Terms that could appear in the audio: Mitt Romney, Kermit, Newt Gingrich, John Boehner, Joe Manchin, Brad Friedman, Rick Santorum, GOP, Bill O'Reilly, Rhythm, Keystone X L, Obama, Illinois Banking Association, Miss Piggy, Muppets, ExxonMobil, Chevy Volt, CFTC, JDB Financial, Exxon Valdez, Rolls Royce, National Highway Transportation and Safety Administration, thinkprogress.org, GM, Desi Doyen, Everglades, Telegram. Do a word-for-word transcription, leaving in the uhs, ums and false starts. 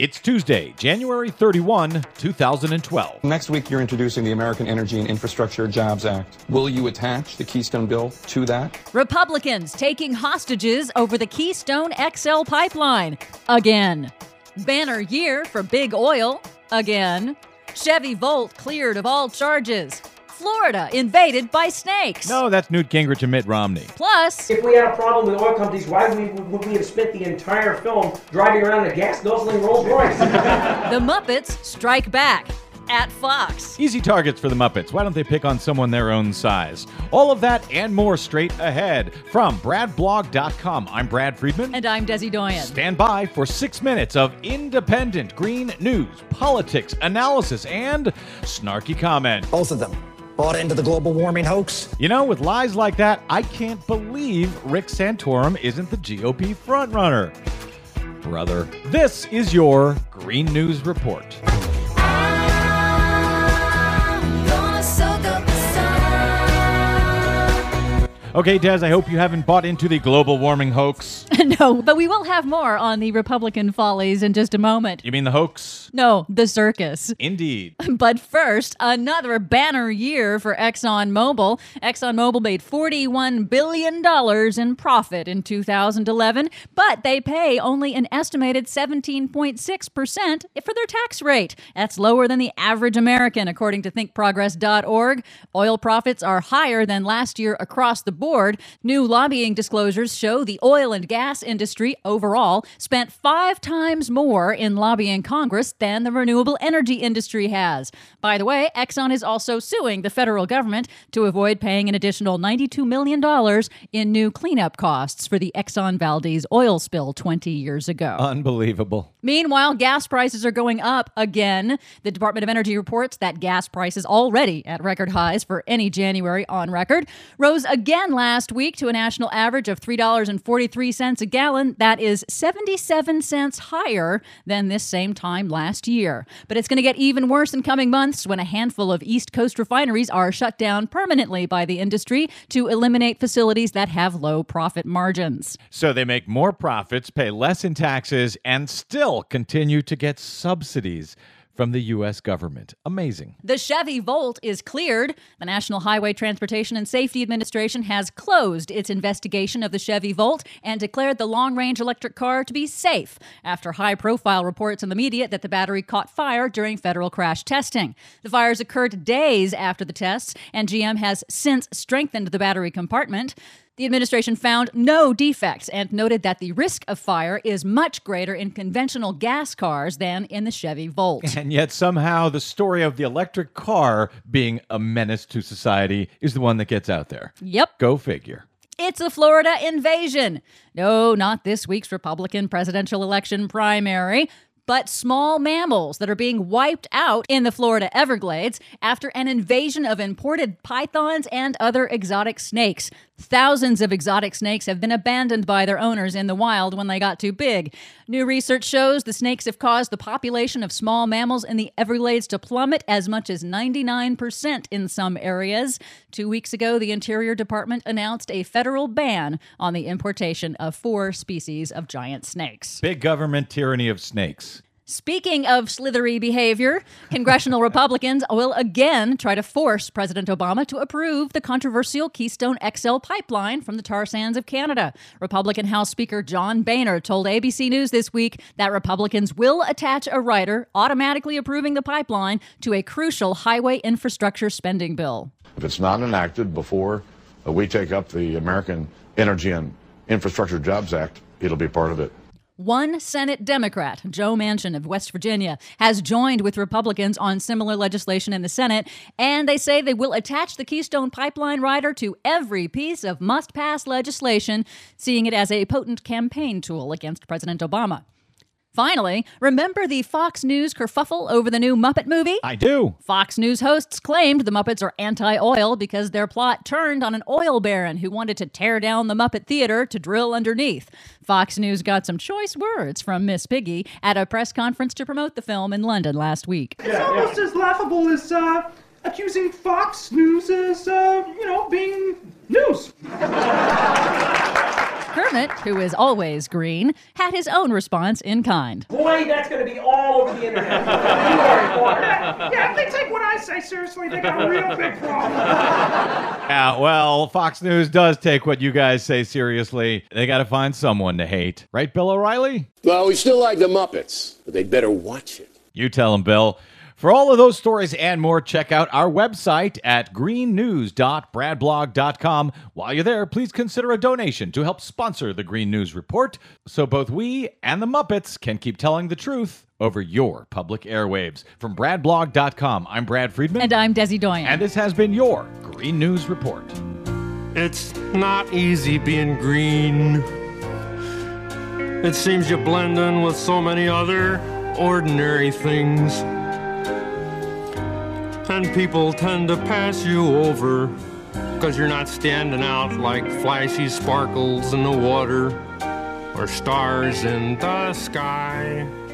It's Tuesday, January thirty-first, two thousand twelve. Next week, you're introducing the American Energy and Infrastructure Jobs Act. Will you attach the Keystone bill to that? Republicans taking hostages over the Keystone X L pipeline. Again. Banner year for big oil. Again. Chevy Volt cleared of all charges. Florida invaded by snakes. No, that's Newt Gingrich and Mitt Romney. Plus, if we had a problem with oil companies, why would we, would we have spent the entire film driving around in a gas-guzzling Rolls Royce? The Muppets strike back at Fox. Easy targets for the Muppets. Why don't they pick on someone their own size? All of that and more straight ahead. From brad blog dot com, I'm Brad Friedman. And I'm Desi Doyen. Stand by for six minutes of independent green news, politics, analysis, and snarky comment. Both of them. Bought into the global warming hoax? You know, with lies like that, I can't believe Rick Santorum isn't the G O P frontrunner. Brother, this is your Green News Report. I'm gonna soak up the sun. Okay, Des, I hope you haven't bought into the global warming hoax. No, but we will have more on the Republican follies in just a moment. You mean the hoax? No, the circus. Indeed. But first, another banner year for ExxonMobil. ExxonMobil made forty-one billion dollars in profit in two thousand eleven, but they pay only an estimated seventeen point six percent for their tax rate. That's lower than the average American, according to think progress dot org. Oil profits are higher than last year across the board. New lobbying disclosures show the oil and gas industry overall spent five times more in lobbying Congress than the renewable energy industry has. By the way, Exxon is also suing the federal government to avoid paying an additional ninety-two million dollars in new cleanup costs for the Exxon Valdez oil spill twenty years ago. Unbelievable. Meanwhile, gas prices are going up again. The Department of Energy reports that gas prices, already at record highs for any January on record, rose again last week to a national average of three dollars and forty-three cents a gallon. That is seventy-seven cents higher than this same time last year. But it's going to get even worse in coming months when a handful of East Coast refineries are shut down permanently by the industry to eliminate facilities that have low profit margins. So they make more profits, pay less in taxes, and still continue to get subsidies from the U S government. Amazing. The Chevy Volt is cleared. The National Highway Transportation and Safety Administration has closed its investigation of the Chevy Volt and declared the long-range electric car to be safe after high-profile reports in the media that the battery caught fire during federal crash testing. The fires occurred days after the tests, and G M has since strengthened the battery compartment. The administration found no defects and noted that the risk of fire is much greater in conventional gas cars than in the Chevy Volt. And yet somehow the story of the electric car being a menace to society is the one that gets out there. Yep. Go figure. It's a Florida invasion. No, not this week's Republican presidential election primary, but small mammals that are being wiped out in the Florida Everglades after an invasion of imported pythons and other exotic snakes. Thousands of exotic snakes have been abandoned by their owners in the wild when they got too big. New research shows the snakes have caused the population of small mammals in the Everglades to plummet as much as ninety-nine percent in some areas. Two weeks ago, the Interior Department announced a federal ban on the importation of four species of giant snakes. Big government tyranny of snakes. Speaking of slithery behavior, congressional Republicans will again try to force President Obama to approve the controversial Keystone X L pipeline from the tar sands of Canada. Republican House Speaker John Boehner told A B C News this week that Republicans will attach a rider automatically approving the pipeline to a crucial highway infrastructure spending bill. If it's not enacted before we take up the American Energy and Infrastructure Jobs Act, it'll be part of it. One Senate Democrat, Joe Manchin of West Virginia, has joined with Republicans on similar legislation in the Senate, and they say they will attach the Keystone Pipeline rider to every piece of must-pass legislation, seeing it as a potent campaign tool against President Obama. Finally, remember the Fox News kerfuffle over the new Muppet movie? I do. Fox News hosts claimed the Muppets are anti-oil because their plot turned on an oil baron who wanted to tear down the Muppet Theater to drill underneath. Fox News got some choice words from Miss Piggy at a press conference to promote the film in London last week. It's almost as laughable as uh, accusing Fox News as, uh, you know, being news. Kermit, who is always green, had his own response in kind. Boy, that's going to be all over the internet. Yeah, if they take what I say seriously, they got a real big problem. Yeah, well, Fox News does take what you guys say seriously. They got to find someone to hate. Right, Bill O'Reilly? Well, we still like the Muppets, but they'd better watch it. You tell them, Bill. For all of those stories and more, check out our website at green news dot brad blog dot com. While you're there, please consider a donation to help sponsor the Green News Report so both we and the Muppets can keep telling the truth over your public airwaves. From brad blog dot com, I'm Brad Friedman. And I'm Desi Doyen. And this has been your Green News Report. It's not easy being green. It seems you blend in with so many other ordinary things. And people tend to pass you over because you're not standing out like flashy sparkles in the water or stars in the sky.